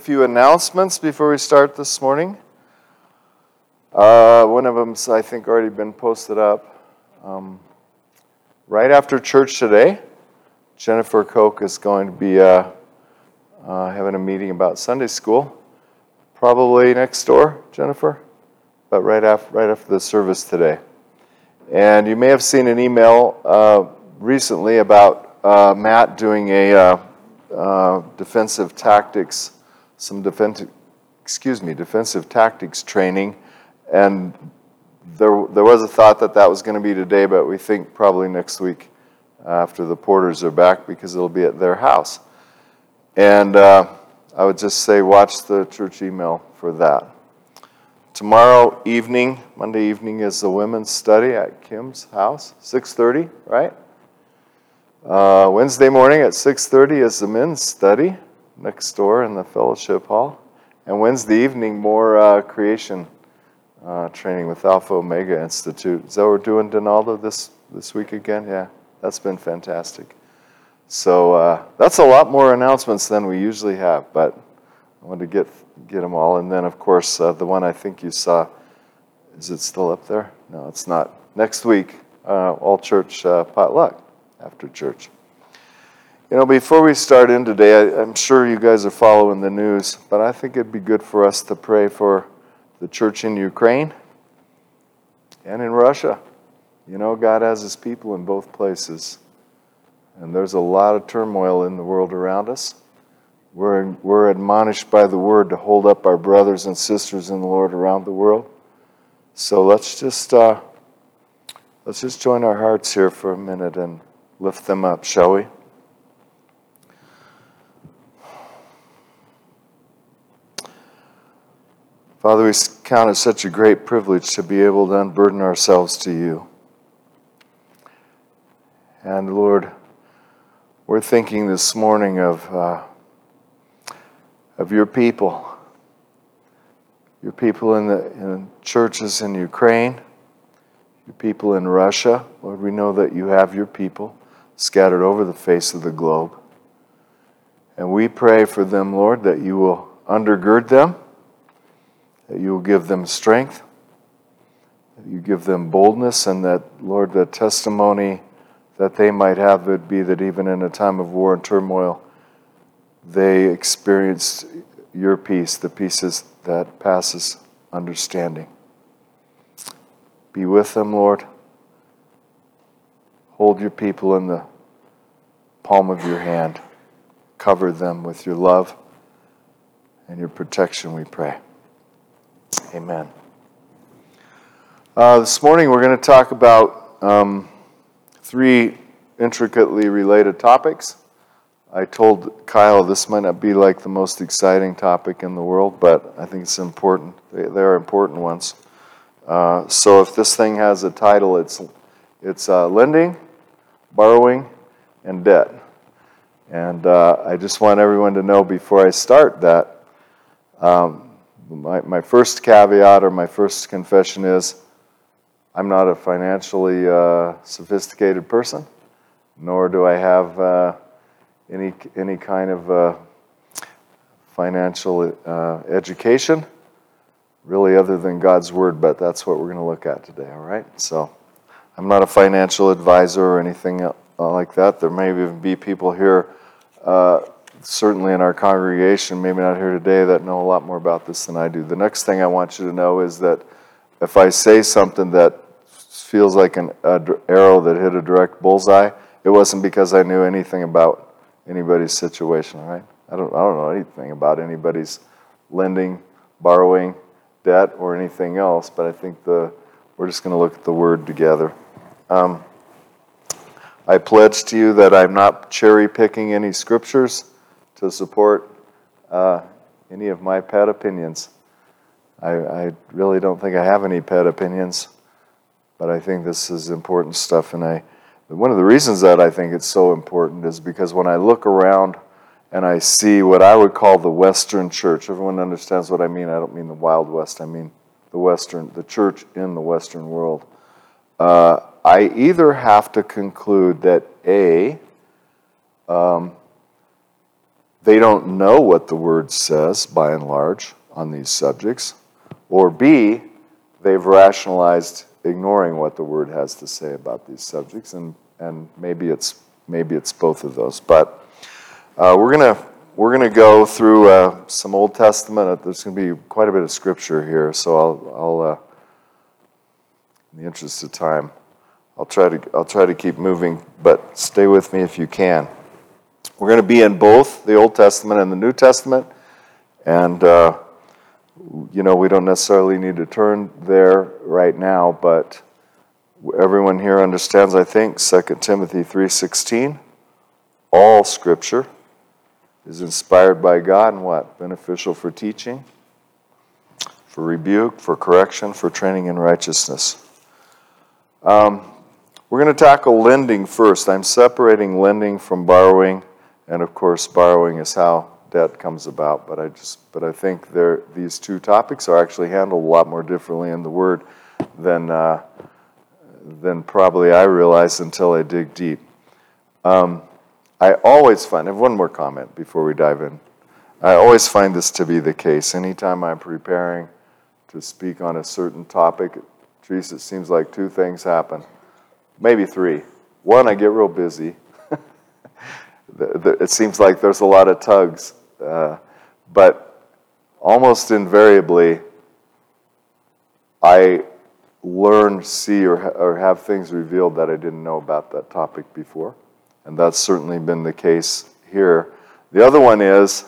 few announcements before we start this morning. One of them's, I think, already been posted up. Right after church today, Jennifer Koch is going to be having a meeting about Sunday school, probably next door, Jennifer, but right after the service today. And you may have seen an email recently about Matt doing a defensive tactics, defensive tactics training, and there was a thought that that was going to be today, but we think probably next week after the Porters are back, because it'll be at their house. And I would just say watch the church email for that. Tomorrow evening, Monday evening, is the women's study at Kim's house, 6:30, right? Wednesday morning at 6:30 is the men's study next door in the fellowship hall. And Wednesday evening, more creation training with Alpha Omega Institute. Is that what we're doing, Donaldo, this week again? Yeah, that's been fantastic. So that's a lot more announcements than we usually have, but I wanted to get them all. And then, of course, the one I think you saw, is it still up there? No, it's not. Next week, all church potluck after church. You know, before we start in today, I'm sure you guys are following the news, but I think it'd be good for us to pray for the church in Ukraine and in Russia. You know, God has his people in both places. And there's a lot of turmoil in the world around us. We're admonished by the word to hold up our brothers and sisters in the Lord around the world. So let's just join our hearts here for a minute and lift them up, shall we? Father, we count it such a great privilege to be able to unburden ourselves to you. And Lord, we're thinking this morning of your people in the churches in Ukraine, your people in Russia. Lord, we know that you have your people scattered over the face of the globe. And we pray for them, Lord, that you will undergird them, that you will give them strength, that you give them boldness, and that, Lord, the testimony that they might have would be that even in a time of war and turmoil, they experienced your peace, the peace that passes understanding. Be with them, Lord. Hold your people in the palm of your hand. Cover them with your love and your protection, we pray. Amen. This morning we're going to talk about three intricately related topics. I told Kyle this might not be like the most exciting topic in the world, but I think it's important. They're important ones. So if this thing has a title, it's lending, borrowing, and debt. And I just want everyone to know before I start that My first caveat or my first confession is I'm not a financially sophisticated person, nor do I have any kind of financial education, really other than God's Word, but that's what we're going to look at today, all right? So I'm not a financial advisor or anything like that. There may even be people here certainly in our congregation, maybe not here today, that know a lot more about this than I do. The next thing I want you to know is that if I say something that feels like an arrow that hit a direct bullseye, it wasn't because I knew anything about anybody's situation, all right? I don't know anything about anybody's lending, borrowing, debt, or anything else, but I think we're just going to look at the Word together. I pledge to you that I'm not cherry-picking any scriptures to support any of my pet opinions. I really don't think I have any pet opinions, but I think this is important stuff. And one of the reasons that I think it's so important is because when I look around and I see what I would call the Western church, everyone understands what I mean. I don't mean the Wild West. I mean the church in the Western world. I either have to conclude that A, They don't know what the Word says, by and large, on these subjects. Or B, they've rationalized ignoring what the Word has to say about these subjects, and maybe it's both of those. But we're gonna go through some Old Testament. There's going to be quite a bit of Scripture here, so I'll in the interest of time, I'll try to keep moving, but stay with me if you can. We're going to be in both the Old Testament and the New Testament, and you know, we don't necessarily need to turn there right now, but everyone here understands, I think, 2 Timothy 3:16. All Scripture is inspired by God and what? Beneficial for teaching, for rebuke, for correction, for training in righteousness. We're going to tackle lending first. I'm separating lending from borrowing, and of course, borrowing is how debt comes about. But I think these two topics are actually handled a lot more differently in the Word than probably I realized until I dig deep. I always find, I have one more comment before we dive in. I always find this to be the case. Anytime I'm preparing to speak on a certain topic, geez, it seems like two things happen, maybe three. One, I get real busy. It seems like there's a lot of tugs, but almost invariably, I learn, see, or have things revealed that I didn't know about that topic before, and that's certainly been the case here. The other one is,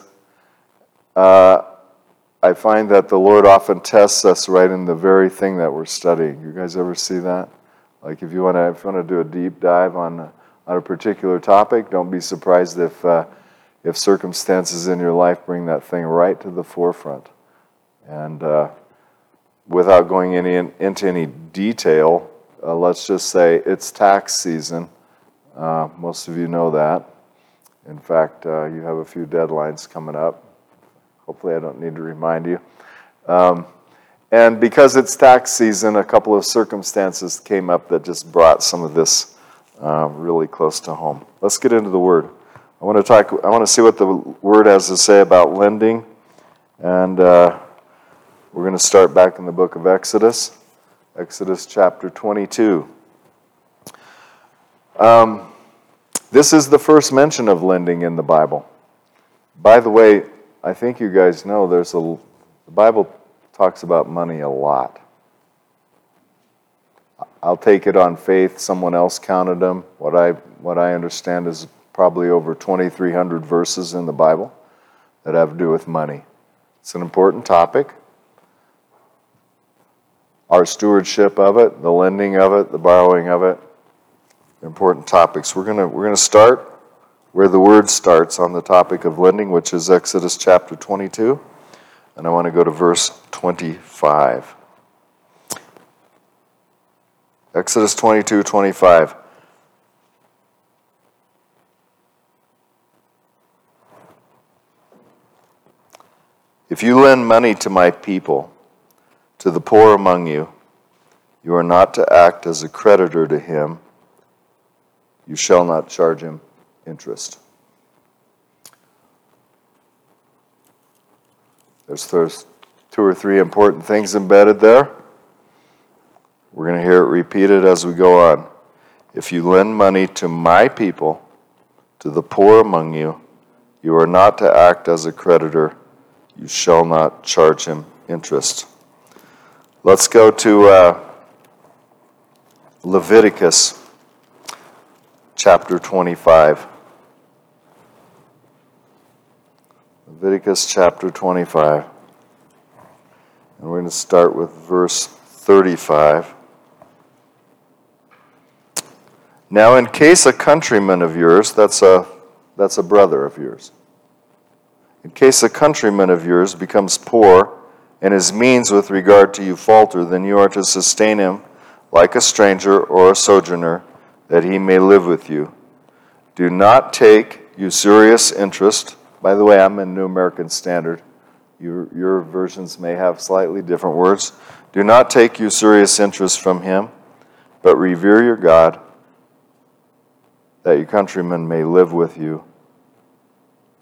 I find that the Lord often tests us right in the very thing that we're studying. You guys ever see that? Like if you want to do a deep dive on a particular topic, don't be surprised if circumstances in your life bring that thing right to the forefront. And without going into any detail, let's just say it's tax season. Most of you know that. In fact, you have a few deadlines coming up. Hopefully I don't need to remind you. And because it's tax season, a couple of circumstances came up that just brought some of this really close to home. Let's get into the Word. I want to see what the Word has to say about lending, and we're going to start back in the book of Exodus, Exodus chapter 22. This is the first mention of lending in the Bible. By the way, I think you guys know the Bible talks about money a lot. I'll take it on faith. Someone else counted them. What I understand is probably over 2,300 verses in the Bible that have to do with money. It's an important topic. Our stewardship of it, the lending of it, the borrowing of it, important topics. We're gonna start where the Word starts on the topic of lending, which is Exodus chapter 22, and I want to go to verse 25. Exodus 22:25. If you lend money to my people, to the poor among you, you are not to act as a creditor to him. You shall not charge him interest. There's two or three important things embedded there. We're going to hear it repeated as we go on. If you lend money to my people, to the poor among you, you are not to act as a creditor. You shall not charge him interest. Let's go to Leviticus chapter 25. Leviticus chapter 25. And we're going to start with verse 35. Now in case a countryman of yours, that's a brother of yours, in case a countryman of yours becomes poor and his means with regard to you falter, then you are to sustain him like a stranger or a sojourner, that he may live with you. Do not take usurious interest. By the way, I'm in New American Standard. Your versions may have slightly different words. Do not take usurious interest from him, but revere your God, that your countrymen may live with you,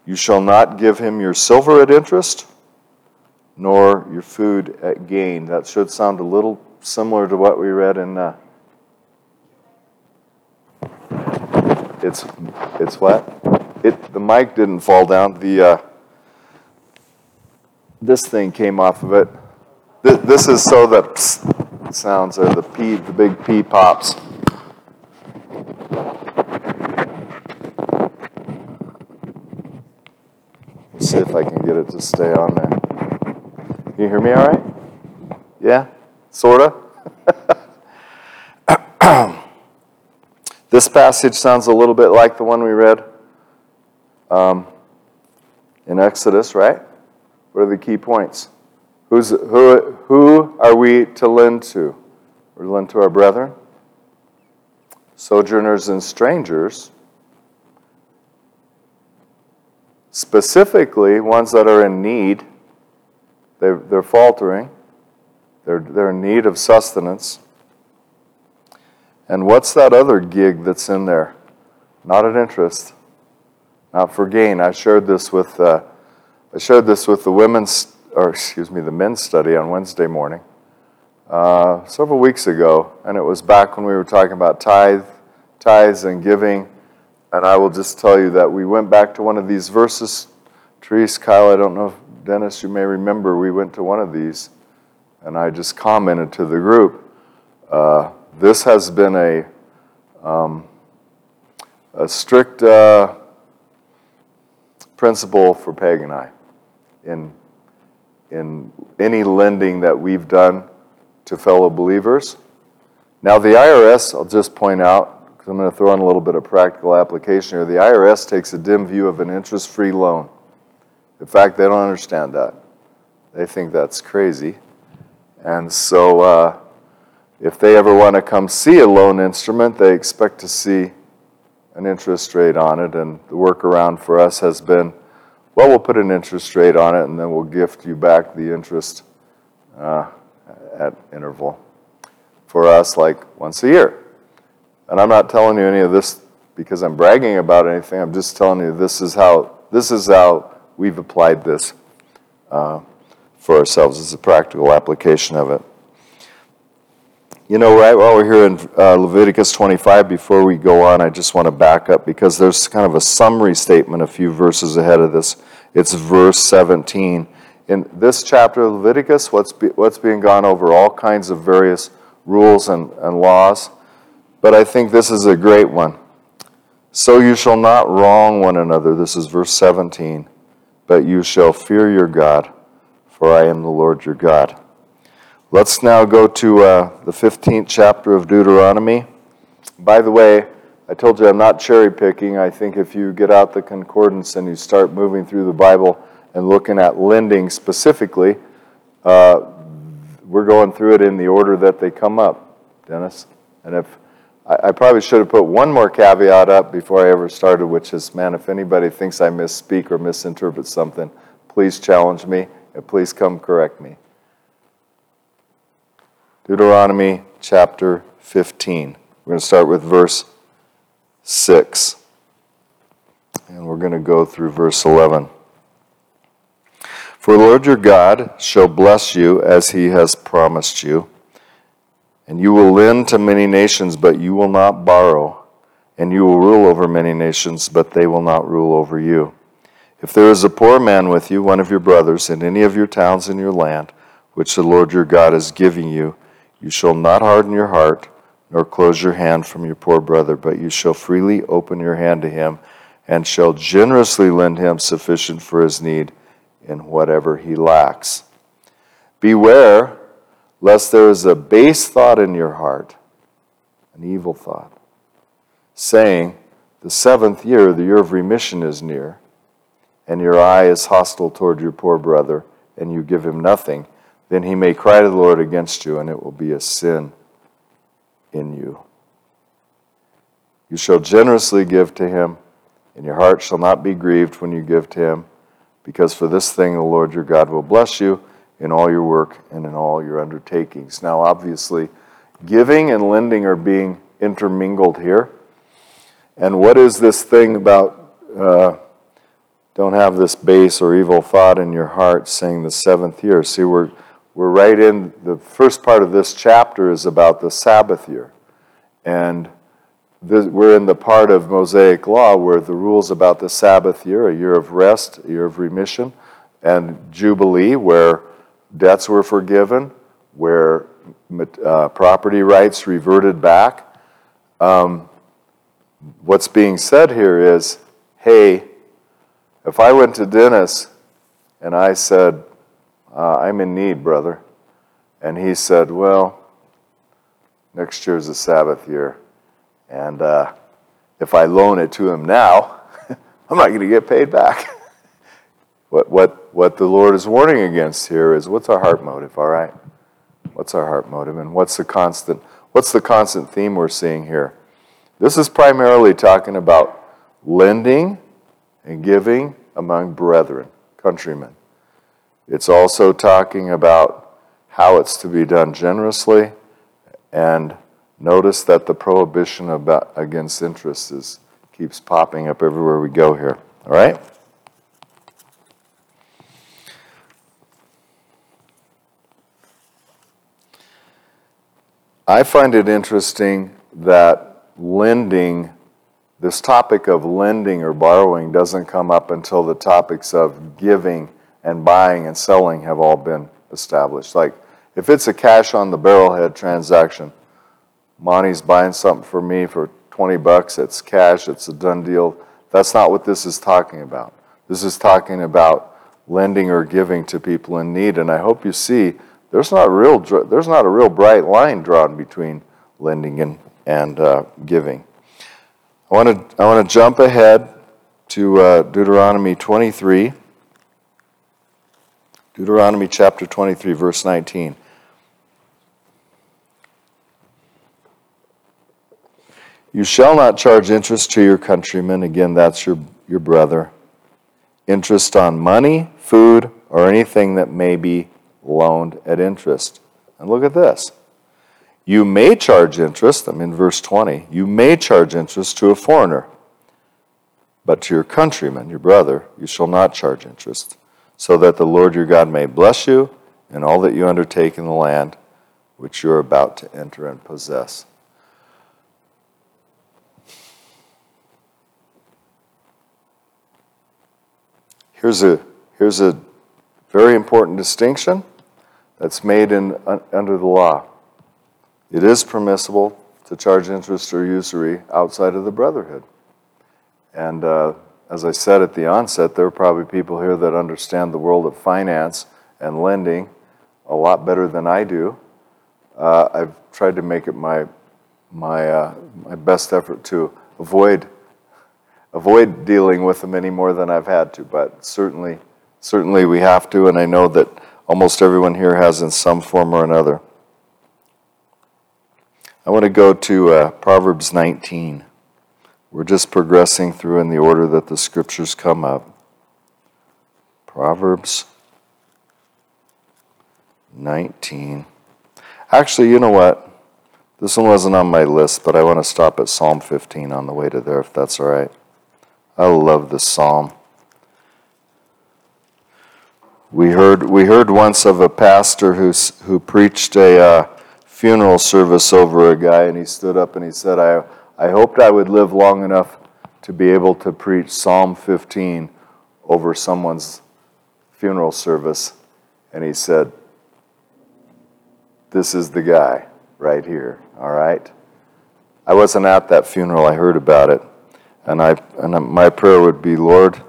You shall not give him your silver at interest, nor your food at gain. That should sound a little similar to what we read in... It's what? The mic didn't fall down. This thing came off of it. This is so the psst sounds, or the P, the big P pops. Let's see if I can get it to stay on there. Can you hear me all right? Yeah? Sorta? This passage sounds a little bit like the one we read in Exodus, right? What are the key points? Who are we to lend to? We're to lend to our brethren, sojourners and strangers, specifically ones that are in need. They're faltering. They're in need of sustenance. And what's that other gig that's in there? Not at interest, not for gain. I shared this with the men's study on Wednesday morning several weeks ago, and it was back when we were talking about tithes and giving. And I will just tell you that we went back to one of these verses. Therese, Kyle, I don't know if Dennis, you may remember, we went to one of these, and I just commented to the group. This has been a strict principle for Peg and I in any lending that we've done to fellow believers. Now the IRS, I'll just point out, because I'm going to throw in a little bit of practical application here, the IRS takes a dim view of an interest-free loan. In fact, they don't understand that. They think that's crazy. And so... if they ever want to come see a loan instrument, they expect to see an interest rate on it. And the workaround for us has been, well, we'll put an interest rate on it, and then we'll gift you back the interest at interval. For us, like once a year. And I'm not telling you any of this because I'm bragging about anything. I'm just telling you this is how we've applied this for ourselves as a practical application of it. You know, right while we're here in Leviticus 25, before we go on, I just want to back up because there's kind of a summary statement a few verses ahead of this. It's verse 17. In this chapter of Leviticus, what's being gone over? All kinds of various rules and laws. But I think this is a great one. So you shall not wrong one another. This is verse 17. But you shall fear your God, for I am the Lord your God. Let's now go to the 15th chapter of Deuteronomy. By the way, I told you I'm not cherry-picking. I think if you get out the concordance and you start moving through the Bible and looking at lending specifically, we're going through it in the order that they come up, Dennis. And if I probably should have put one more caveat up before I ever started, which is, man, if anybody thinks I misspeak or misinterpret something, please challenge me and please come correct me. Deuteronomy chapter 15. We're going to start with verse 6. And we're going to go through verse 11. For the Lord your God shall bless you as he has promised you. And you will lend to many nations, but you will not borrow. And you will rule over many nations, but they will not rule over you. If there is a poor man with you, one of your brothers, in any of your towns in your land, which the Lord your God is giving you, you shall not harden your heart, nor close your hand from your poor brother, but you shall freely open your hand to him, and shall generously lend him sufficient for his need in whatever he lacks. Beware, lest there is a base thought in your heart, an evil thought, saying, the 7th year, the year of remission is near, and your eye is hostile toward your poor brother, and you give him nothing. Then he may cry to the Lord against you, and it will be a sin in you. You shall generously give to him, and your heart shall not be grieved when you give to him, because for this thing the Lord your God will bless you in all your work and in all your undertakings. Now, obviously, giving and lending are being intermingled here. And what is this thing about Don't have this base or evil thought in your heart, saying the seventh year. See, we're right in, the first part of this chapter is about the Sabbath year. And this, we're in the part of Mosaic law where the rules about the Sabbath year, a year of rest, a year of remission, and Jubilee, where debts were forgiven, where property rights reverted back. What's being said here is, hey, if I went to Dennis and I said, I'm in need, brother, and he said, well, next year's the Sabbath year, and if I loan it to him now, I'm not going to get paid back. What the Lord is warning against here is, what's our heart motive, all right? What's our heart motive, and what's the constant theme we're seeing here? This is primarily talking about lending and giving among brethren, countrymen. It's also talking about how it's to be done generously, and notice that the prohibition against interest keeps popping up everywhere we go here, all right? I find it interesting that lending, this topic of lending or borrowing doesn't come up until the topics of giving and buying and selling have all been established. Like, if it's a cash on the barrelhead transaction, Monty's buying something for me for 20 bucks, it's cash, it's a done deal. That's not what this is talking about. This is talking about lending or giving to people in need, and I hope you see there's not a real bright line drawn between lending and giving. I want to jump ahead to Deuteronomy 23. Deuteronomy chapter 23, verse 19. You shall not charge interest to your countrymen. Again, that's your brother. Interest on money, food, or anything that may be loaned at interest. And look at this. You may charge interest, I'm in verse 20, you may charge interest to a foreigner, but to your countryman, your brother, you shall not charge interest, so that the Lord your God may bless you in all that you undertake in the land which you are about to enter and possess. Here's a very important distinction that's made under the law. It is permissible to charge interest or usury outside of the brotherhood. And as I said at the onset, there are probably people here that understand the world of finance and lending a lot better than I do. I've tried to make it my best effort to avoid dealing with them any more than I've had to, but certainly we have to, and I know that almost everyone here has in some form or another. I want to go to Proverbs 19. We're just progressing through in the order that the scriptures come up. Proverbs 19. Actually, you know what? This one wasn't on my list, but I want to stop at Psalm 15 on the way to there, if that's all right. I love this psalm. We heard once of a pastor who preached a funeral service over a guy, and he stood up and he said, I hoped I would live long enough to be able to preach Psalm 15 over someone's funeral service. And he said, this is the guy right here, all right? I wasn't at that funeral, I heard about it. And my prayer would be, Lord,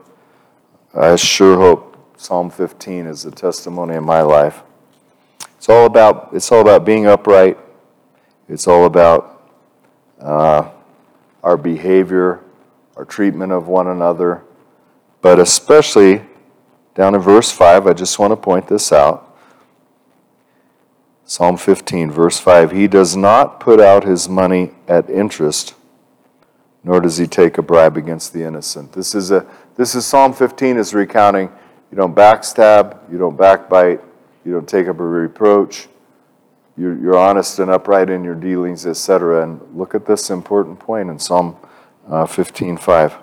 I sure hope Psalm 15 is a testimony in my life. It's all about being upright. It's all about our behavior, our treatment of one another. But especially down in verse 5, I just want to point this out. Psalm 15, verse 5, he does not put out his money at interest, nor does he take a bribe against the innocent. This is Psalm 15 is recounting, you don't backstab, you don't backbite, you don't take up a reproach. You're honest and upright in your dealings, etc. And look at this important point in Psalm 15:5.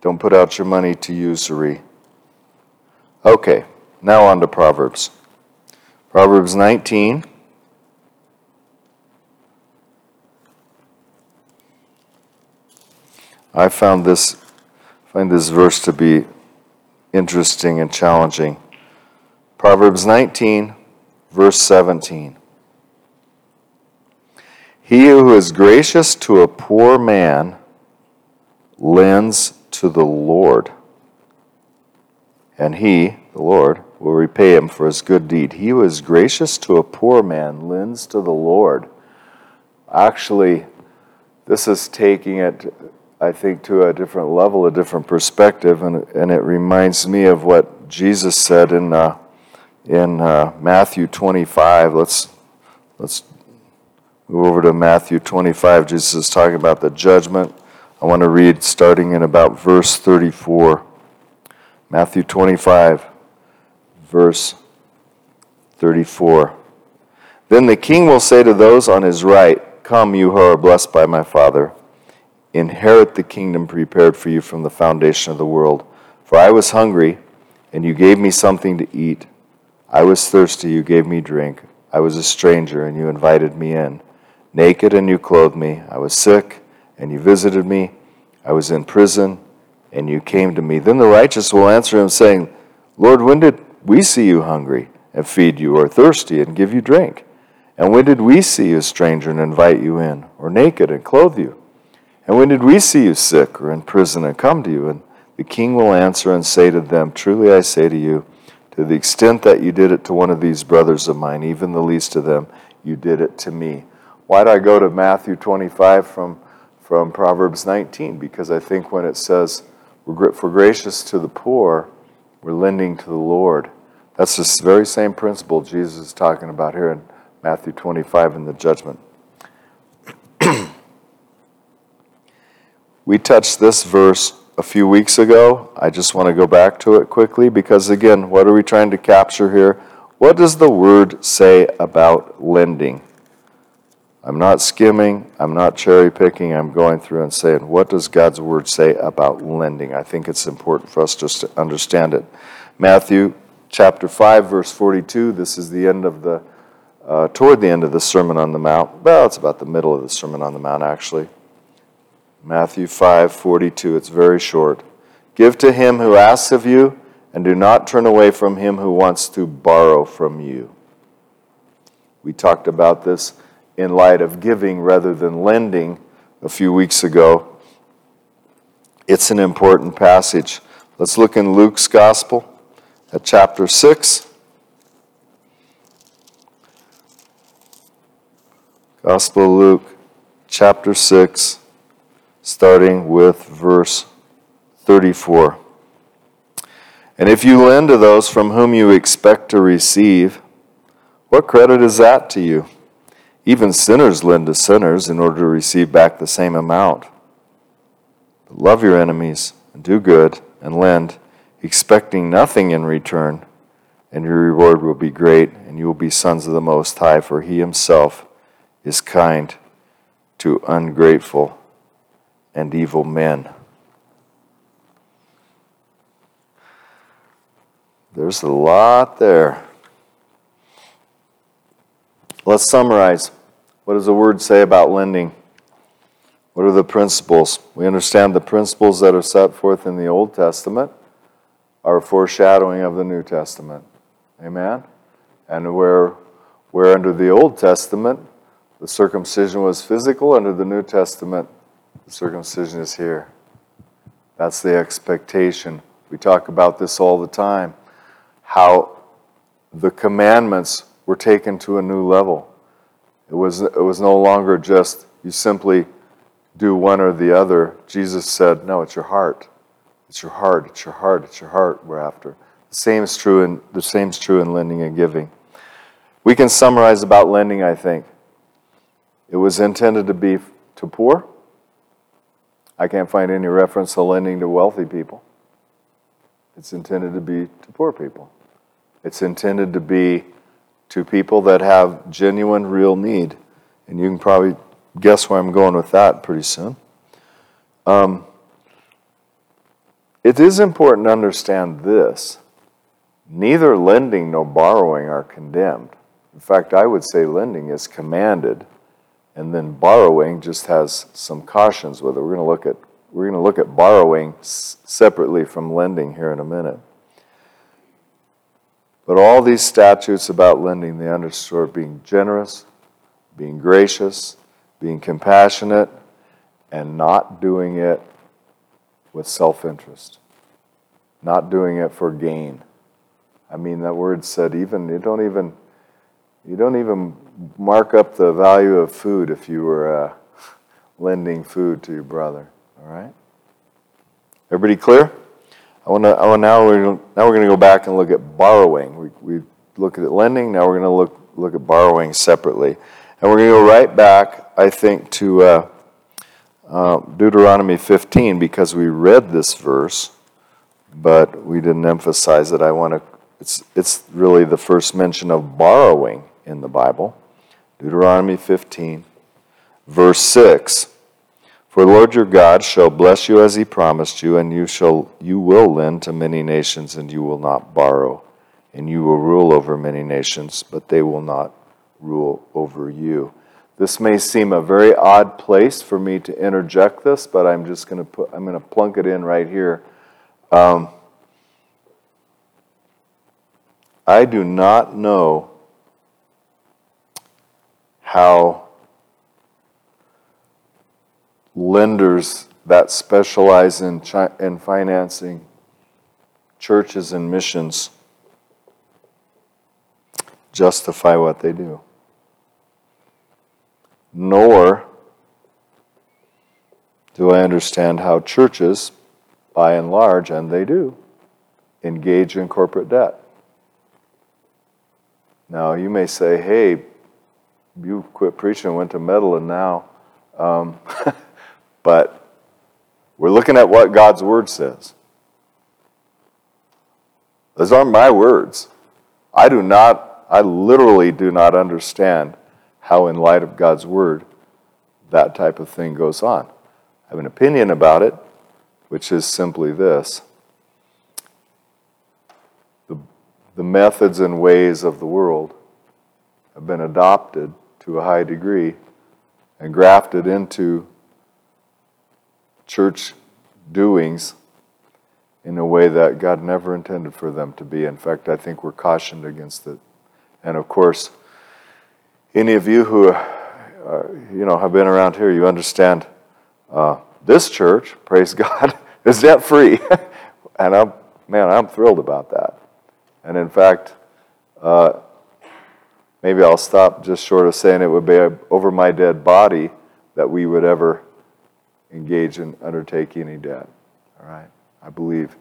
Don't put out your money to usury. Okay, now on to Proverbs. Proverbs 19. I find this verse to be interesting and challenging. Proverbs 19, verse 17. He who is gracious to a poor man lends to the Lord, and he, the Lord, will repay him for his good deed. He who is gracious to a poor man lends to the Lord. Actually, this is taking it, I think, to a different level, a different perspective, and it reminds me of what Jesus said in Matthew 25. Let's move over to Matthew 25. Jesus is talking about the judgment. I want to read starting in about verse 34. Matthew 25, verse 34. Then the king will say to those on his right, "Come, you who are blessed by my Father. Inherit the kingdom prepared for you from the foundation of the world. For I was hungry, and you gave me something to eat. I was thirsty, you gave me drink. I was a stranger, and you invited me in. Naked, and you clothed me. I was sick, and you visited me. I was in prison, and you came to me." Then the righteous will answer him, saying, "Lord, when did we see you hungry, and feed you, or thirsty, and give you drink? And when did we see you a stranger, and invite you in, or naked, and clothe you? And when did we see you sick or in prison and come to you?" And the king will answer and say to them, "Truly I say to you, to the extent that you did it to one of these brothers of mine, even the least of them, you did it to me." Why do I go to Matthew 25 from Proverbs 19? Because I think when it says, "For gracious to the poor, we're lending to the Lord," that's the very same principle Jesus is talking about here in Matthew 25 in the judgment. We touched this verse a few weeks ago. I just want to go back to it quickly because, again, what are we trying to capture here? What does the word say about lending? I'm not skimming. I'm not cherry picking. I'm going through and saying, what does God's word say about lending? I think it's important for us to understand it. Matthew chapter 5, verse 42. This is the end of the, toward the end of the Sermon on the Mount. Well, it's about the middle of the Sermon on the Mount, actually. Matthew 5:42, it's very short. "Give to him who asks of you, and do not turn away from him who wants to borrow from you." We talked about this in light of giving rather than lending a few weeks ago. It's an important passage. Let's look in Luke's Gospel at chapter 6. Gospel of Luke, chapter 6. Starting with verse 34. "And if you lend to those from whom you expect to receive, what credit is that to you? Even sinners lend to sinners in order to receive back the same amount. But love your enemies, and do good, and lend, expecting nothing in return, and your reward will be great, and you will be sons of the Most High, for He Himself is kind to ungrateful and evil men." There's a lot there. Let's summarize. What does the word say about lending? What are the principles? We understand the principles that are set forth in the Old Testament are a foreshadowing of the New Testament. Amen? And where under the Old Testament, the circumcision was physical, under the New Testament, circumcision is here. That's the expectation. We talk about this all the time, how the commandments were taken to a new level. It was no longer just you simply do one or the other. Jesus said, no, it's your heart. It's your heart, it's your heart, it's your heart we're after. The same is true in lending and giving. We can summarize about lending, I think. It was intended to be to poor. I can't find any reference to lending to wealthy people. It's intended to be to poor people. It's intended to be to people that have genuine, real need. And you can probably guess where I'm going with that pretty soon. It is important to understand this. Neither lending nor borrowing are condemned. In fact, I would say lending is commanded, and then borrowing just has some cautions with it. We're going to look at borrowing separately from lending here in a minute. But all these statutes about lending, they underscore being generous, being gracious, being compassionate, and not doing it with self-interest, not doing it for gain. I mean, that word said, even you don't even mark up the value of food if you were lending food to your brother. All right, everybody clear? Now we're going to go back and look at borrowing. We looked at lending. Now we're going to look at borrowing separately, and we're going to go right back, I think, to Deuteronomy 15, because we read this verse, but we didn't emphasize it. It's really the first mention of borrowing in the Bible. Deuteronomy 15, verse 6. For the Lord your God shall bless you as he promised you, and you will lend to many nations, and you will not borrow. And you will rule over many nations, but they will not rule over you. This may seem a very odd place for me to interject this, but I'm just going to plunk it in right here. I do not know how lenders that specialize in financing churches and missions justify what they do. Nor do I understand how churches, by and large, and they do, engage in corporate debt. Now, you may say, hey, you quit preaching, went to meddling now. But we're looking at what God's Word says. Those aren't my words. I literally do not understand how, in light of God's Word, that type of thing goes on. I have an opinion about it, which is simply this. The methods and ways of the world have been adopted to a high degree and grafted into church doings in a way that God never intended for them to be. In fact, I think we're cautioned against it. And of course, any of you who have been around here, you understand this church, praise God, is debt-free. And I'm thrilled about that. And in fact, maybe I'll stop just short of saying it would be over my dead body that we would ever engage and undertake any debt. All right? I believe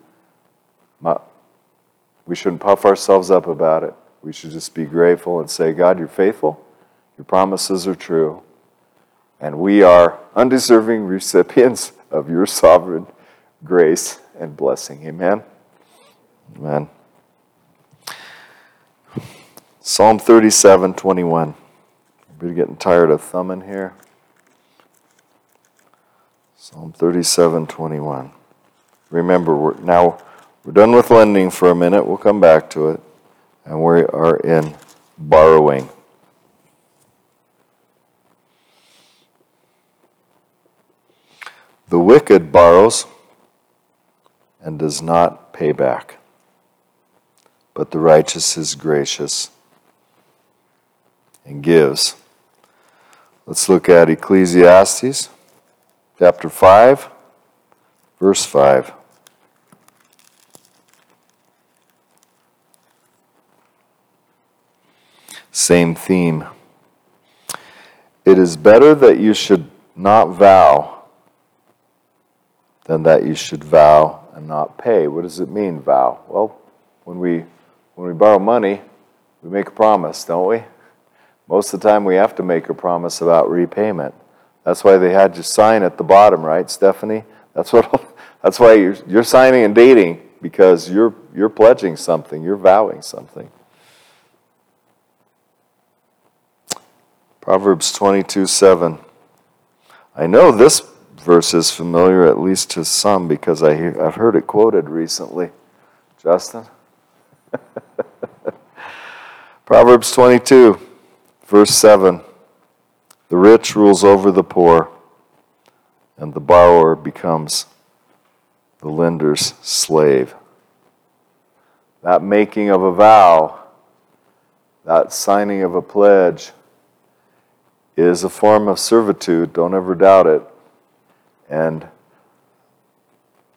we shouldn't puff ourselves up about it. We should just be grateful and say, God, you're faithful. Your promises are true, and we are undeserving recipients of your sovereign grace and blessing. Amen? Amen. Psalm 37:21. We're getting tired of thumbing here. Psalm 37:21. Remember, we're done with lending for a minute. We'll come back to it, and we are in borrowing. The wicked borrows and does not pay back, but the righteous is gracious and gives. Let's look at Ecclesiastes chapter 5, verse 5. Same theme. It is better that you should not vow than that you should vow and not pay. What does it mean, vow? Well, when we borrow money, we make a promise, don't we? Most of the time we have to make a promise about repayment. That's why they had you sign at the bottom, right, Stephanie? That's why you're signing and dating, because you're pledging something, you're vowing something. Proverbs 22:7. I know this verse is familiar, at least to some, because I've heard it quoted recently. Justin? Proverbs 22, verse 7. The rich rules over the poor, and the borrower becomes the lender's slave. That making of a vow, that signing of a pledge, is a form of servitude, don't ever doubt it. And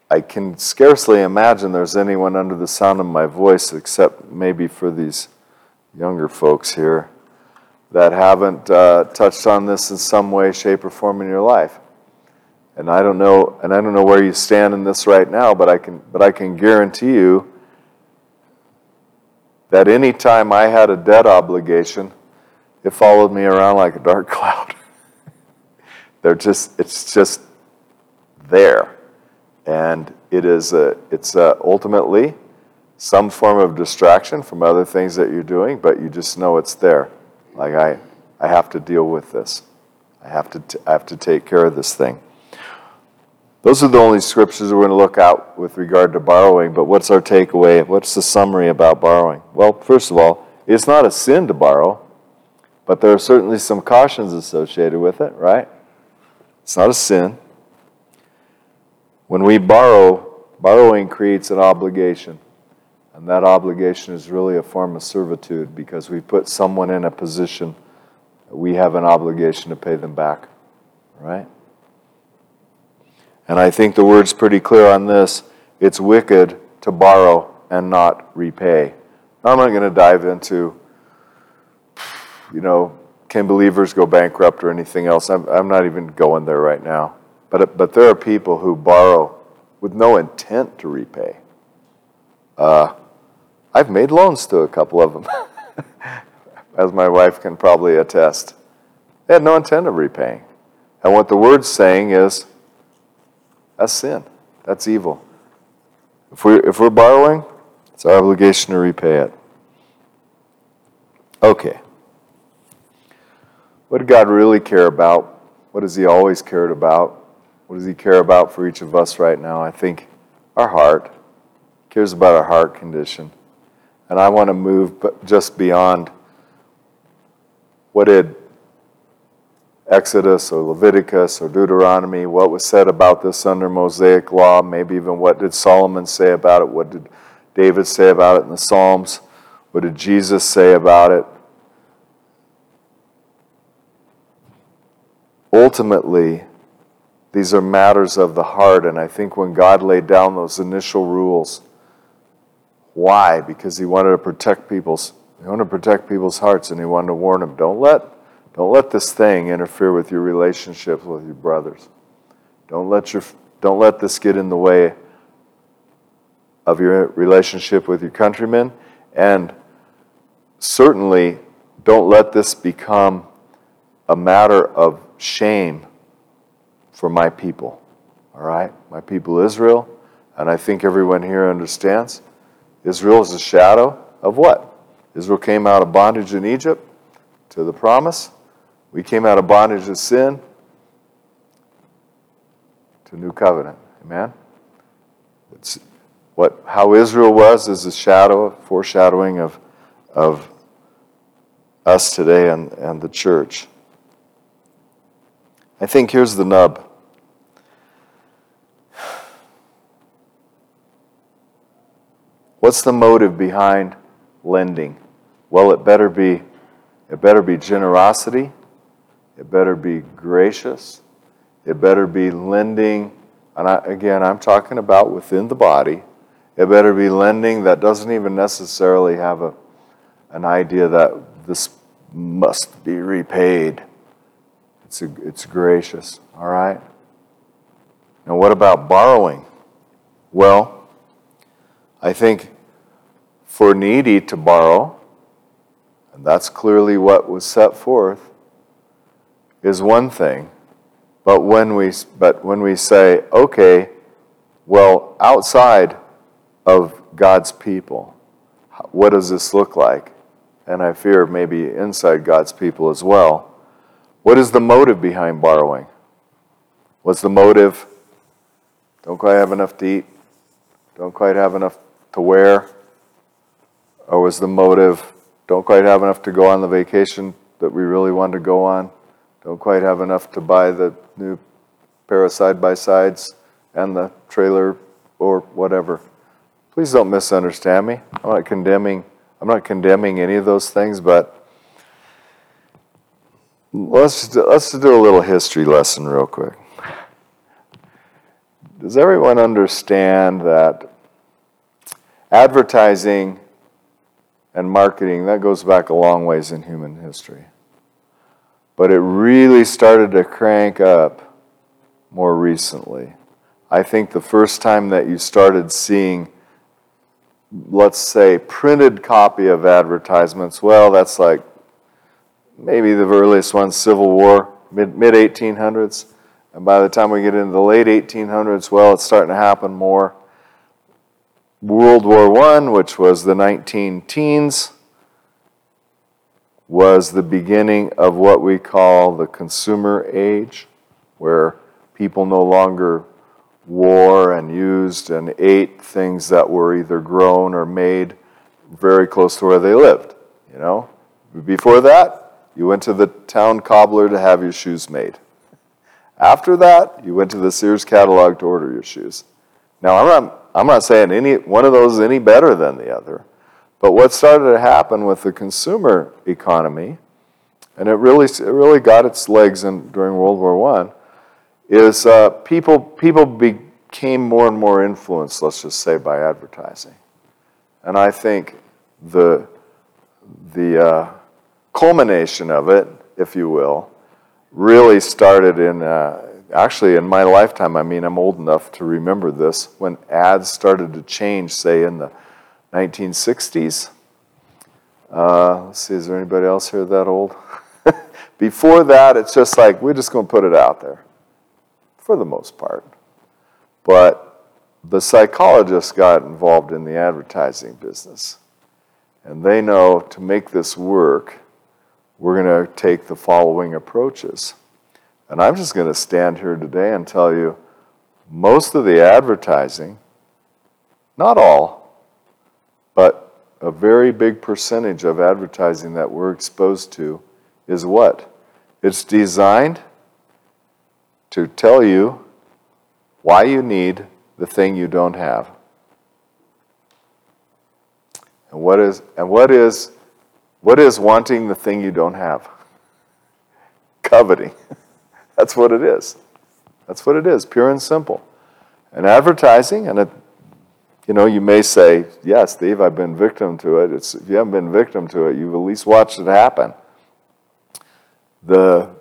I can scarcely imagine there's anyone under the sound of my voice, except maybe for these younger folks here, that haven't touched on this in some way, shape, or form in your life. And I don't know where you stand in this right now, but I can guarantee you that any time I had a debt obligation, it followed me around like a dark cloud. It's just there. And it's ultimately some form of distraction from other things that you're doing, but you just know it's there. Like, I have to deal with this. I have to take care of this thing. Those are the only scriptures we're going to look at with regard to borrowing, but what's our takeaway? What's the summary about borrowing? Well, first of all, it's not a sin to borrow, but there are certainly some cautions associated with it, right? It's not a sin. When we borrow, borrowing creates an obligation, and that obligation is really a form of servitude because we put someone in a position that we have an obligation to pay them back, right? And I think the word's pretty clear on this. It's wicked to borrow and not repay. Now, I'm not going to dive into, can believers go bankrupt or anything else. I'm not even going there right now. But there are people who borrow with no intent to repay. I've made loans to a couple of them, as my wife can probably attest. They had no intent of repaying. And what the word's saying is, that's sin. That's evil. If we're borrowing, it's our obligation to repay it. Okay. What did God really care about? What has He always cared about? What does He care about for each of us right now? I think our heart. He cares about our heart condition. And I want to move just beyond what did Exodus or Leviticus or Deuteronomy, what was said about this under Mosaic law, maybe even what did Solomon say about it, what did David say about it in the Psalms, what did Jesus say about it. Ultimately, these are matters of the heart, and I think when God laid down those initial rules, why? Because He wanted to protect people's hearts, and He wanted to warn them, Don't let this thing interfere with your relationships with your brothers. Don't let this get in the way of your relationship with your countrymen. And certainly don't let this become a matter of shame for my people. All right? My people Israel. And I think everyone here understands. Israel is a shadow of what? Israel came out of bondage in Egypt to the promise. We came out of bondage of sin to new covenant. Amen? It's how Israel was is a foreshadowing of us today and the church. I think here's the nub. What's the motive behind lending? Well, it better be generosity. It better be gracious. It better be lending. And I'm talking about within the body. It better be lending that doesn't even necessarily have an idea that this must be repaid. It's gracious, all right? Now, what about borrowing? Well, I think for needy to borrow, and that's clearly what was set forth, is one thing. But when we say, okay, well, outside of God's people, what does this look like? And I fear maybe inside God's people as well. What is the motive behind borrowing? was the motive, don't quite have enough to eat, don't quite have enough to wear? Or was the motive, don't quite have enough to go on the vacation that we really wanted to go on, don't quite have enough to buy the new pair of side-by-sides and the trailer or whatever? Please don't misunderstand me. I'm not condemning any of those things, but let's do a little history lesson real quick. Does everyone understand that advertising and marketing, that goes back a long ways in human history? But it really started to crank up more recently. I think the first time that you started seeing, let's say, printed copy of advertisements, well, that's like maybe the earliest one, Civil War, mid-1800s. And by the time we get into the late 1800s, well, it's starting to happen more. World War I, which was the 19-teens, was the beginning of what we call the consumer age, where people no longer wore and used and ate things that were either grown or made very close to where they lived. You know, before that, you went to the town cobbler to have your shoes made. After that, you went to the Sears catalog to order your shoes. Now, I'm not saying any one of those is any better than the other, but what started to happen with the consumer economy, and it really got its legs in during World War I, is people became more and more influenced, let's just say, by advertising. And I think the culmination of it, if you will, really started in, actually, in my lifetime. I mean, I'm old enough to remember this, when ads started to change, say, in the 1960s. Let's see, is there anybody else here that old? Before that, it's just like, we're just going to put it out there, for the most part. But the psychologists got involved in the advertising business. And they know, to make this work, we're going to take the following approaches. And I'm just going to stand here today and tell you, most of the advertising, not all, but a very big percentage of advertising that we're exposed to is what? It's designed to tell you why you need the thing you don't have. And what is wanting the thing you don't have? Coveting. That's what it is. That's what it is, pure and simple. And advertising, and it, you know, you may say, yeah, Steve, I've been victim to it. It's, if you haven't been victim to it, you've at least watched it happen. The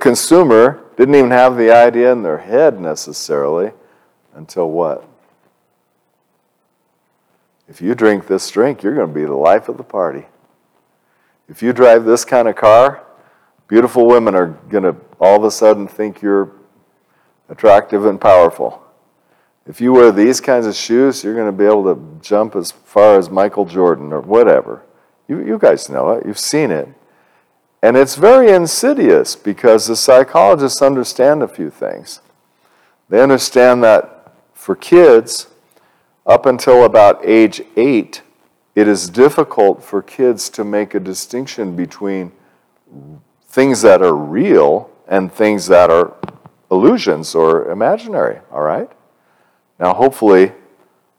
consumer didn't even have the idea in their head necessarily until what? If you drink this drink, you're going to be the life of the party. If you drive this kind of car, beautiful women are going to all of a sudden think you're attractive and powerful. If you wear these kinds of shoes, you're going to be able to jump as far as Michael Jordan or whatever. You guys know it. You've seen it. And it's very insidious, because the psychologists understand a few things. They understand that for kids, up until about age 8, it is difficult for kids to make a distinction between things that are real and things that are illusions or imaginary, all right? Now, hopefully,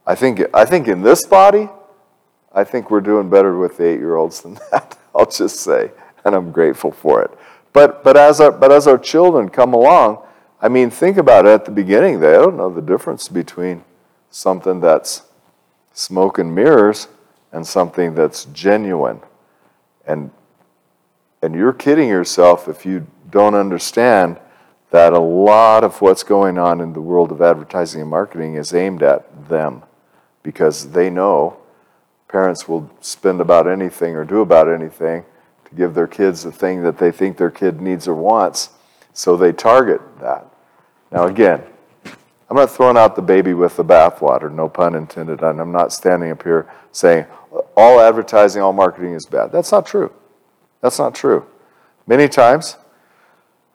I think in this body, I think we're doing better with the 8-year-olds than that, I'll just say. And I'm grateful for it. But as our children come along, I mean, think about it. At the beginning, they don't know the difference between something that's smoke and mirrors and something that's genuine. And you're kidding yourself if you don't understand that a lot of what's going on in the world of advertising and marketing is aimed at them, because they know parents will spend about anything or do about anything to give their kids the thing that they think their kid needs or wants, so they target that. Now again, I'm not throwing out the baby with the bathwater, no pun intended, and I'm not standing up here saying all advertising, all marketing is bad. That's not true. That's not true. Many times,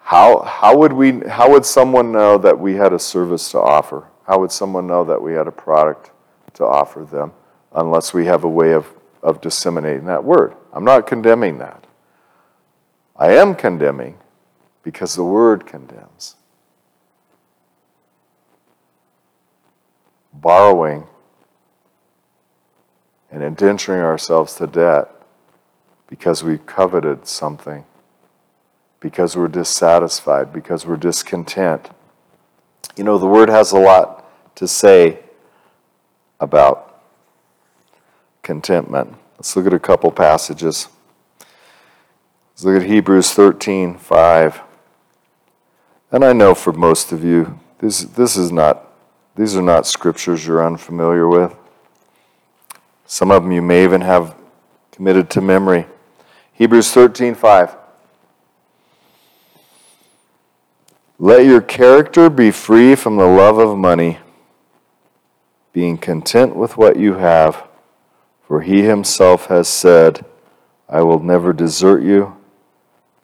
How would someone know that we had a service to offer? How would someone know that we had a product to offer them unless we have a way of disseminating that word? I'm not condemning that. I am condemning because the word condemns. Borrowing and indenturing ourselves to debt because we've coveted something, because we're dissatisfied, because we're discontent. You know, the word has a lot to say about contentment. Let's look at a couple passages. Let's look at Hebrews 13:5. And I know for most of you, these are not scriptures you're unfamiliar with. Some of them you may even have committed to memory. Hebrews 13:5. Let your character be free from the love of money, being content with what you have, for he himself has said, I will never desert you,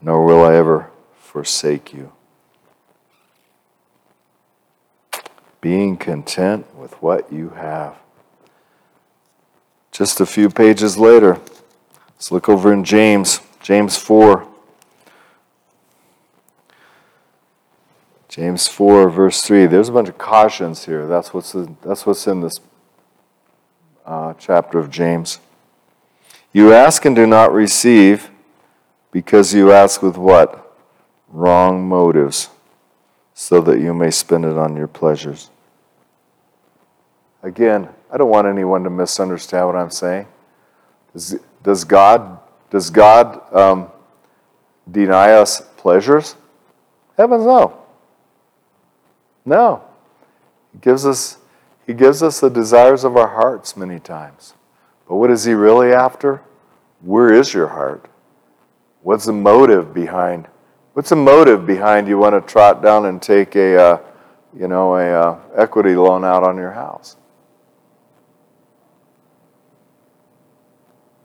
nor will I ever forsake you. Being content with what you have. Just a few pages later, let's look over in James, James 4. James 4, verse 3. There's a bunch of cautions here. That's what's in this chapter of James. You ask and do not receive because you ask with what? Wrong motives, so that you may spend it on your pleasures. Again, I don't want anyone to misunderstand what I'm saying. Does God deny us pleasures? Heavens no. No. He gives us the desires of our hearts many times. But what is he really after? Where is your heart? What's the motive behind? What's the motive behind you want to trot down and take a equity loan out on your house?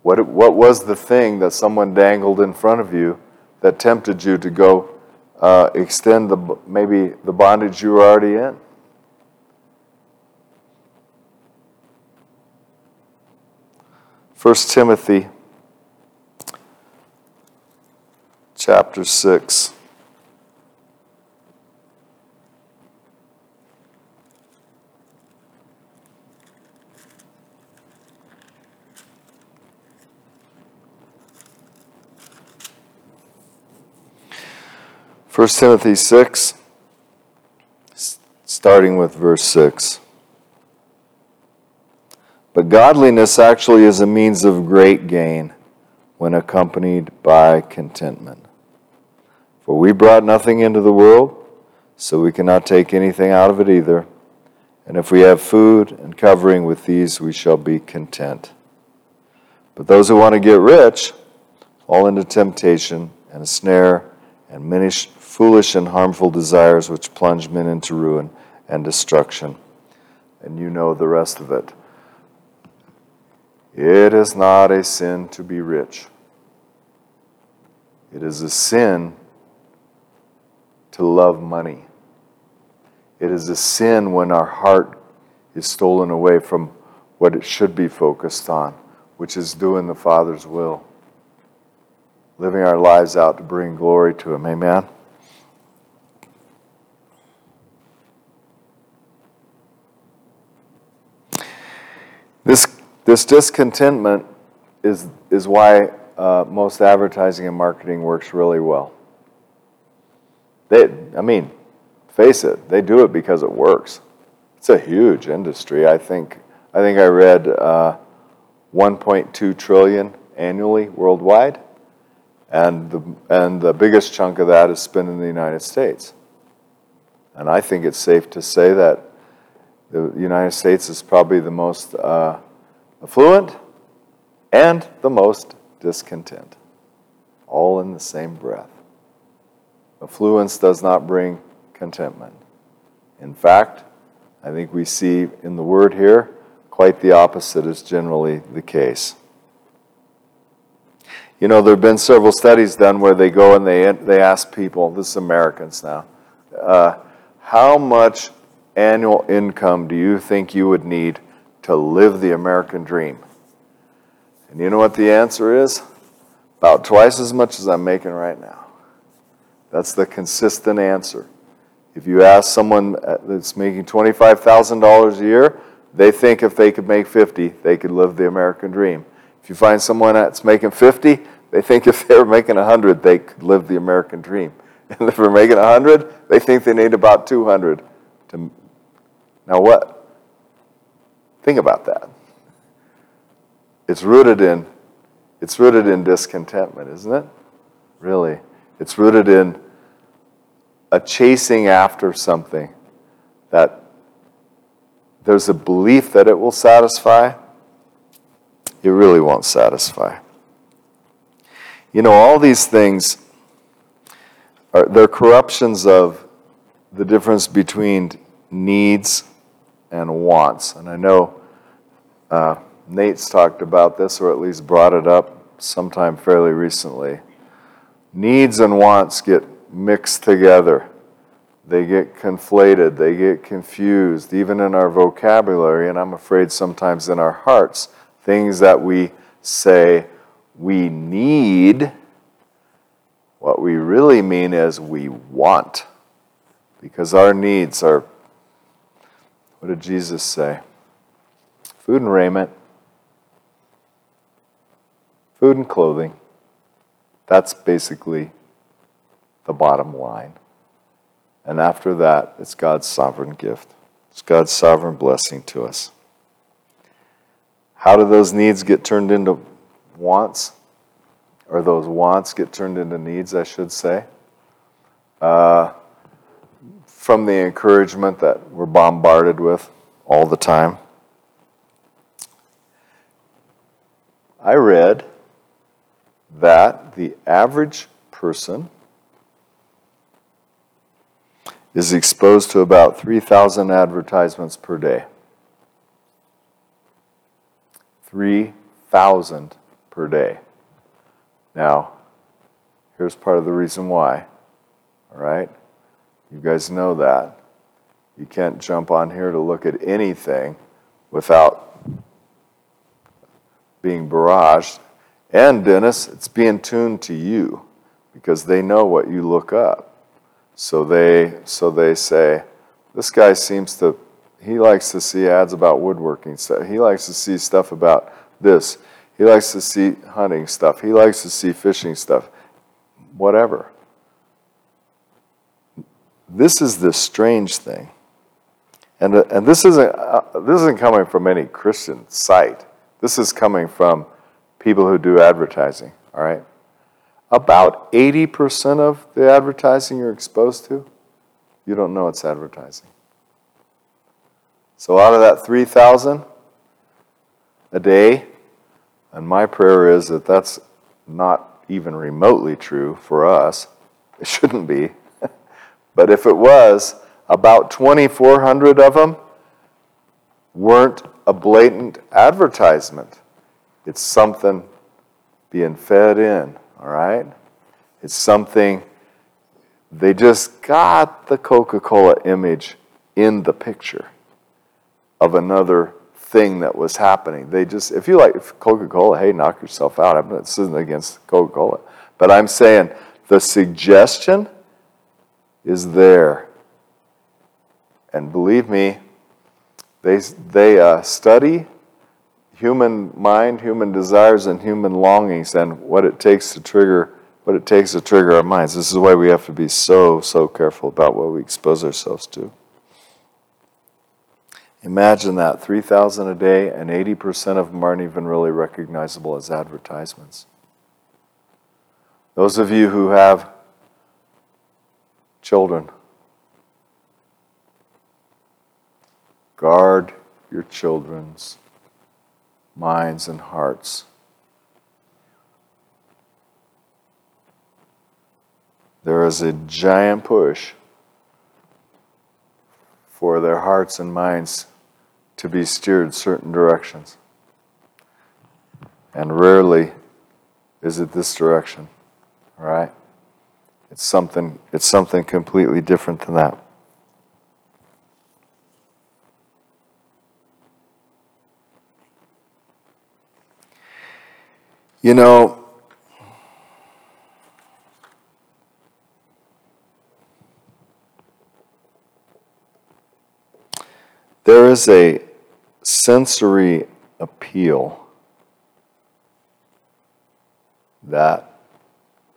What was the thing that someone dangled in front of you that tempted you to go extend maybe the bondage you were already in? First Timothy chapter 6. First Timothy 6, starting with verse 6. But godliness actually is a means of great gain when accompanied by contentment. For we brought nothing into the world, so we cannot take anything out of it either. And if we have food and covering with these, we shall be content. But those who want to get rich fall into temptation and a snare and many foolish and harmful desires which plunge men into ruin and destruction. And you know the rest of it. It is not a sin to be rich. It is a sin to love money. It is a sin when our heart is stolen away from what it should be focused on, which is doing the Father's will, living our lives out to bring glory to him. Amen? This discontentment is why most advertising and marketing works really well. Face it, they do it because it works. It's a huge industry. I think I read 1.2 trillion annually worldwide, and the biggest chunk of that is spent in the United States. And I think it's safe to say that the United States is probably the most affluent and the most discontent, all in the same breath. Affluence does not bring contentment. In fact, I think we see in the word here, quite the opposite is generally the case. You know, there have been several studies done where they go and they ask people, this is Americans now, how much annual income do you think you would need to live the American dream? And you know what the answer is? About twice as much as I'm making right now. That's the consistent answer. If you ask someone that's making $25,000 a year, they think if they could make 50, they could live the American dream. If you find someone that's making 50, they think if they were making 100, they could live the American dream. And if they're making 100, they think they need about 200. Now what? Think about that. It's rooted in discontentment, isn't it? Really. It's rooted in a chasing after something that there's a belief that it will satisfy. It really won't satisfy. You know, all these things are, they're corruptions of the difference between needs and wants. And I know Nate's talked about this, or at least brought it up sometime fairly recently. Needs and wants get mixed together. They get conflated. They get confused, even in our vocabulary, and I'm afraid sometimes in our hearts. Things that we say we need, what we really mean is we want. Because our needs are, what did Jesus say? Food and raiment. Food and clothing. That's basically the bottom line. And after that, it's God's sovereign gift. It's God's sovereign blessing to us. How do those needs get turned into wants? Or those wants get turned into needs, I should say. From the encouragement that we're bombarded with all the time. I read that the average person is exposed to about 3,000 advertisements per day. 3,000 per day. Now, here's part of the reason why. All right? You guys know that. You can't jump on here to look at anything without being barraged. And, Dennis, it's being tuned to you because they know what you look up. So they say, this guy seems to... He likes to see ads about woodworking stuff. He likes to see stuff about this. He likes to see hunting stuff. He likes to see fishing stuff. Whatever. This is this strange thing. And this isn't coming from any Christian site. This is coming from people who do advertising, all right? About 80% of the advertising you're exposed to, you don't know it's advertising. So out of that 3,000 a day, and my prayer is that that's not even remotely true for us. It shouldn't be. But if it was, about 2,400 of them weren't a blatant advertisement. It's something being fed in, all right? It's something, they just got the Coca-Cola image in the picture of another thing that was happening. They just, if you like Coca-Cola, hey, knock yourself out. I'm not, this isn't against Coca-Cola. But I'm saying the suggestion is there. And believe me, they study human mind, human desires, and human longings, and what it takes to trigger our minds. This is why we have to be so careful about what we expose ourselves to. Imagine that, 3,000 a day, and 80% of them aren't even really recognizable as advertisements. Those of you who have children, guard your children's minds and hearts. There is a giant push for their hearts and minds to be steered certain directions. And rarely is it this direction, all right? It's something completely different than that. You know, there is a sensory appeal that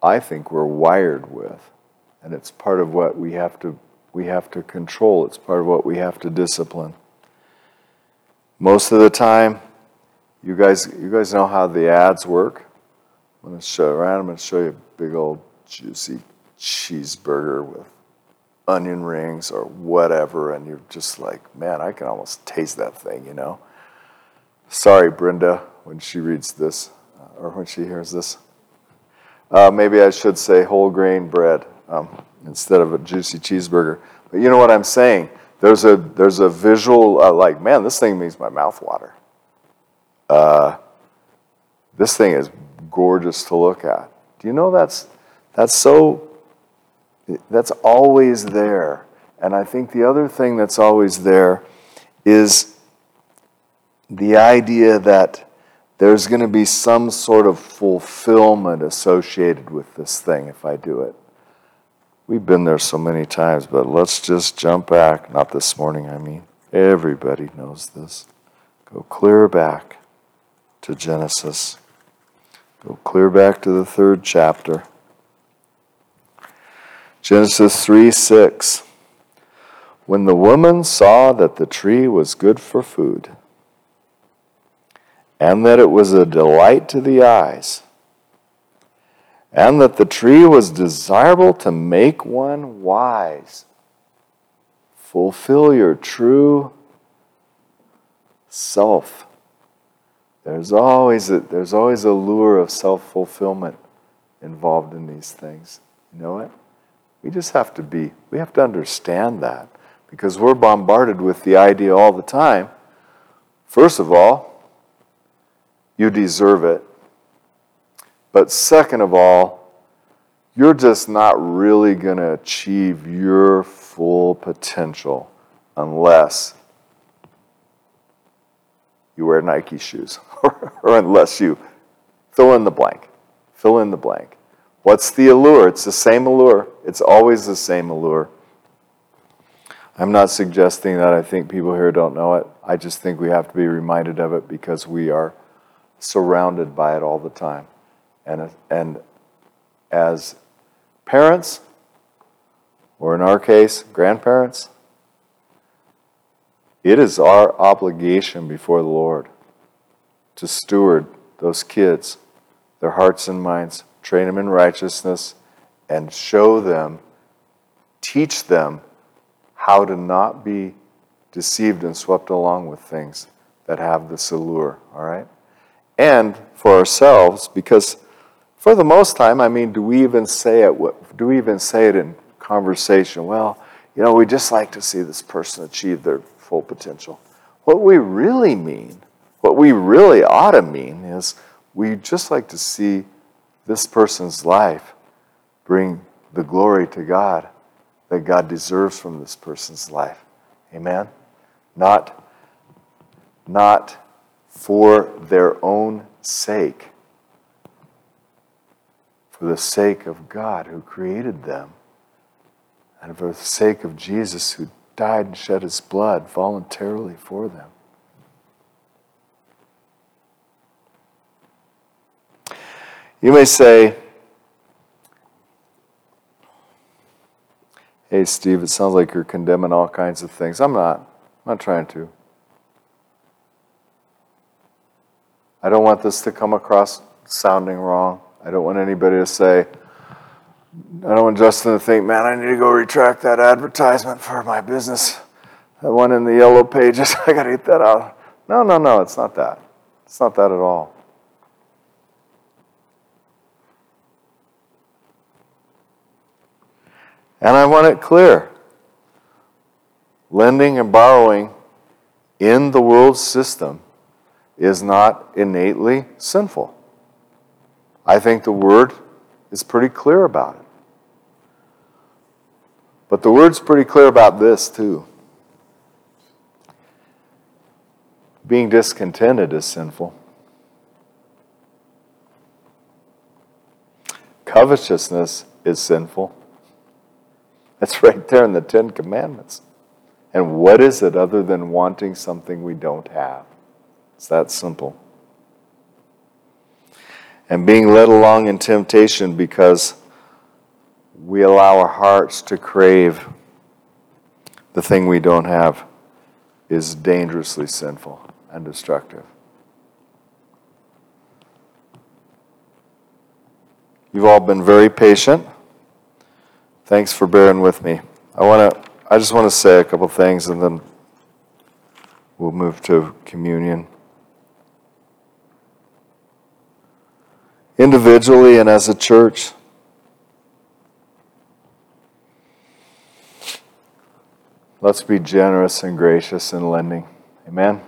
I think we're wired with, and it's part of what we have to control. It's part of what we have to discipline. Most of the time, you guys know how the ads work. I'm going to show around. I'm going to show you a big old juicy cheeseburger with onion rings or whatever, and you're just like, man, I can almost taste that thing, you know. Sorry, Brenda, when she reads this or when she hears this. Maybe I should say whole grain bread instead of a juicy cheeseburger. But you know what I'm saying? There's a visual like, man, this thing makes my mouth water. This thing is gorgeous to look at. Do you know that's always there? And I think the other thing that's always there is the idea that there's going to be some sort of fulfillment associated with this thing if I do it. We've been there so many times, but let's just jump back. Not this morning, I mean. Everybody knows this. Go clear back to Genesis. Go clear back to the 3rd chapter. Genesis 3:6. When the woman saw that the tree was good for food, and that it was a delight to the eyes, and that the tree was desirable to make one wise. Fulfill your true self. There's always a lure of self-fulfillment involved in these things. You know it? We have to understand that, because we're bombarded with the idea all the time. First of all, you deserve it. But second of all, you're just not really going to achieve your full potential unless you wear Nike shoes or unless you fill in the blank. Fill in the blank. What's the allure? It's the same allure. It's always the same allure. I'm not suggesting that I think people here don't know it. I just think we have to be reminded of it because we are surrounded by it all the time. And as parents, or in our case, grandparents, it is our obligation before the Lord to steward those kids, their hearts and minds, train them in righteousness, and show them, teach them how to not be deceived and swept along with things that have this allure, all right? And for ourselves, because for the most time, I mean, do we even say it in conversation? Well, you know, we just like to see this person achieve their full potential. What we really mean, what we really ought to mean is we just like to see this person's life bring the glory to God that God deserves from this person's life. Amen? Not for their own sake, for the sake of God who created them, and for the sake of Jesus who died and shed his blood voluntarily for them. You may say, hey, Steve, it sounds like you're condemning all kinds of things. I'm not. I'm not trying to. I don't want this to come across sounding wrong. I don't want anybody to say, I don't want Justin to think, man, I need to go retract that advertisement for my business. That one in the yellow pages, I got to get that out. No, it's not that. It's not that at all. And I want it clear. Lending and borrowing in the world system is not innately sinful. I think the Word is pretty clear about it. But the Word's pretty clear about this, too. Being discontented is sinful. Covetousness is sinful. That's right there in the Ten Commandments. And what is it other than wanting something we don't have? It's that simple. And being led along in temptation because we allow our hearts to crave the thing we don't have is dangerously sinful and destructive. You've all been very patient. Thanks for bearing with me. I just want to say a couple things and then we'll move to communion. Individually and as a church, let's be generous and gracious in lending. Amen?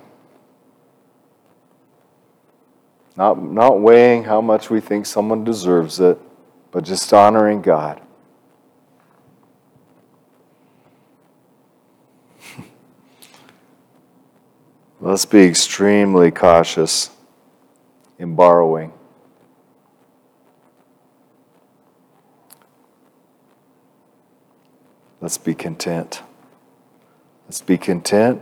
Not weighing how much we think someone deserves it, but just honoring God. Let's be extremely cautious in borrowing. Let's be content. Let's be content.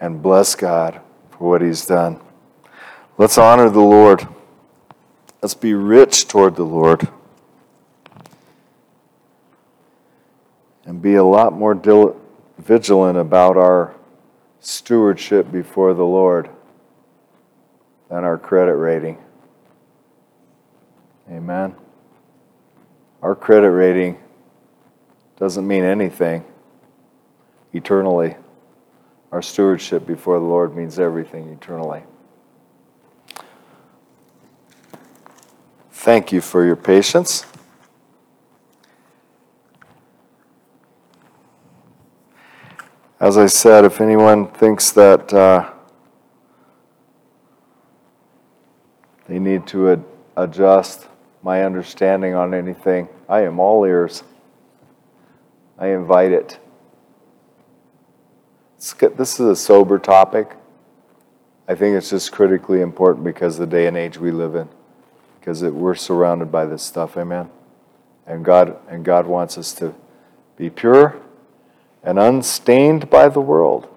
And bless God for what He's done. Let's honor the Lord. Let's be rich toward the Lord. And be a lot more vigilant about our stewardship before the Lord than our credit rating. Amen. Our credit rating doesn't mean anything eternally. Our stewardship before the Lord means everything eternally. Thank you for your patience. As I said, if anyone thinks that they need to adjust my understanding on anything, I am all ears. I invite it. This is a sober topic. I think it's just critically important because of the day and age we live in, because we're surrounded by this stuff, amen? And God wants us to be pure and unstained by the world.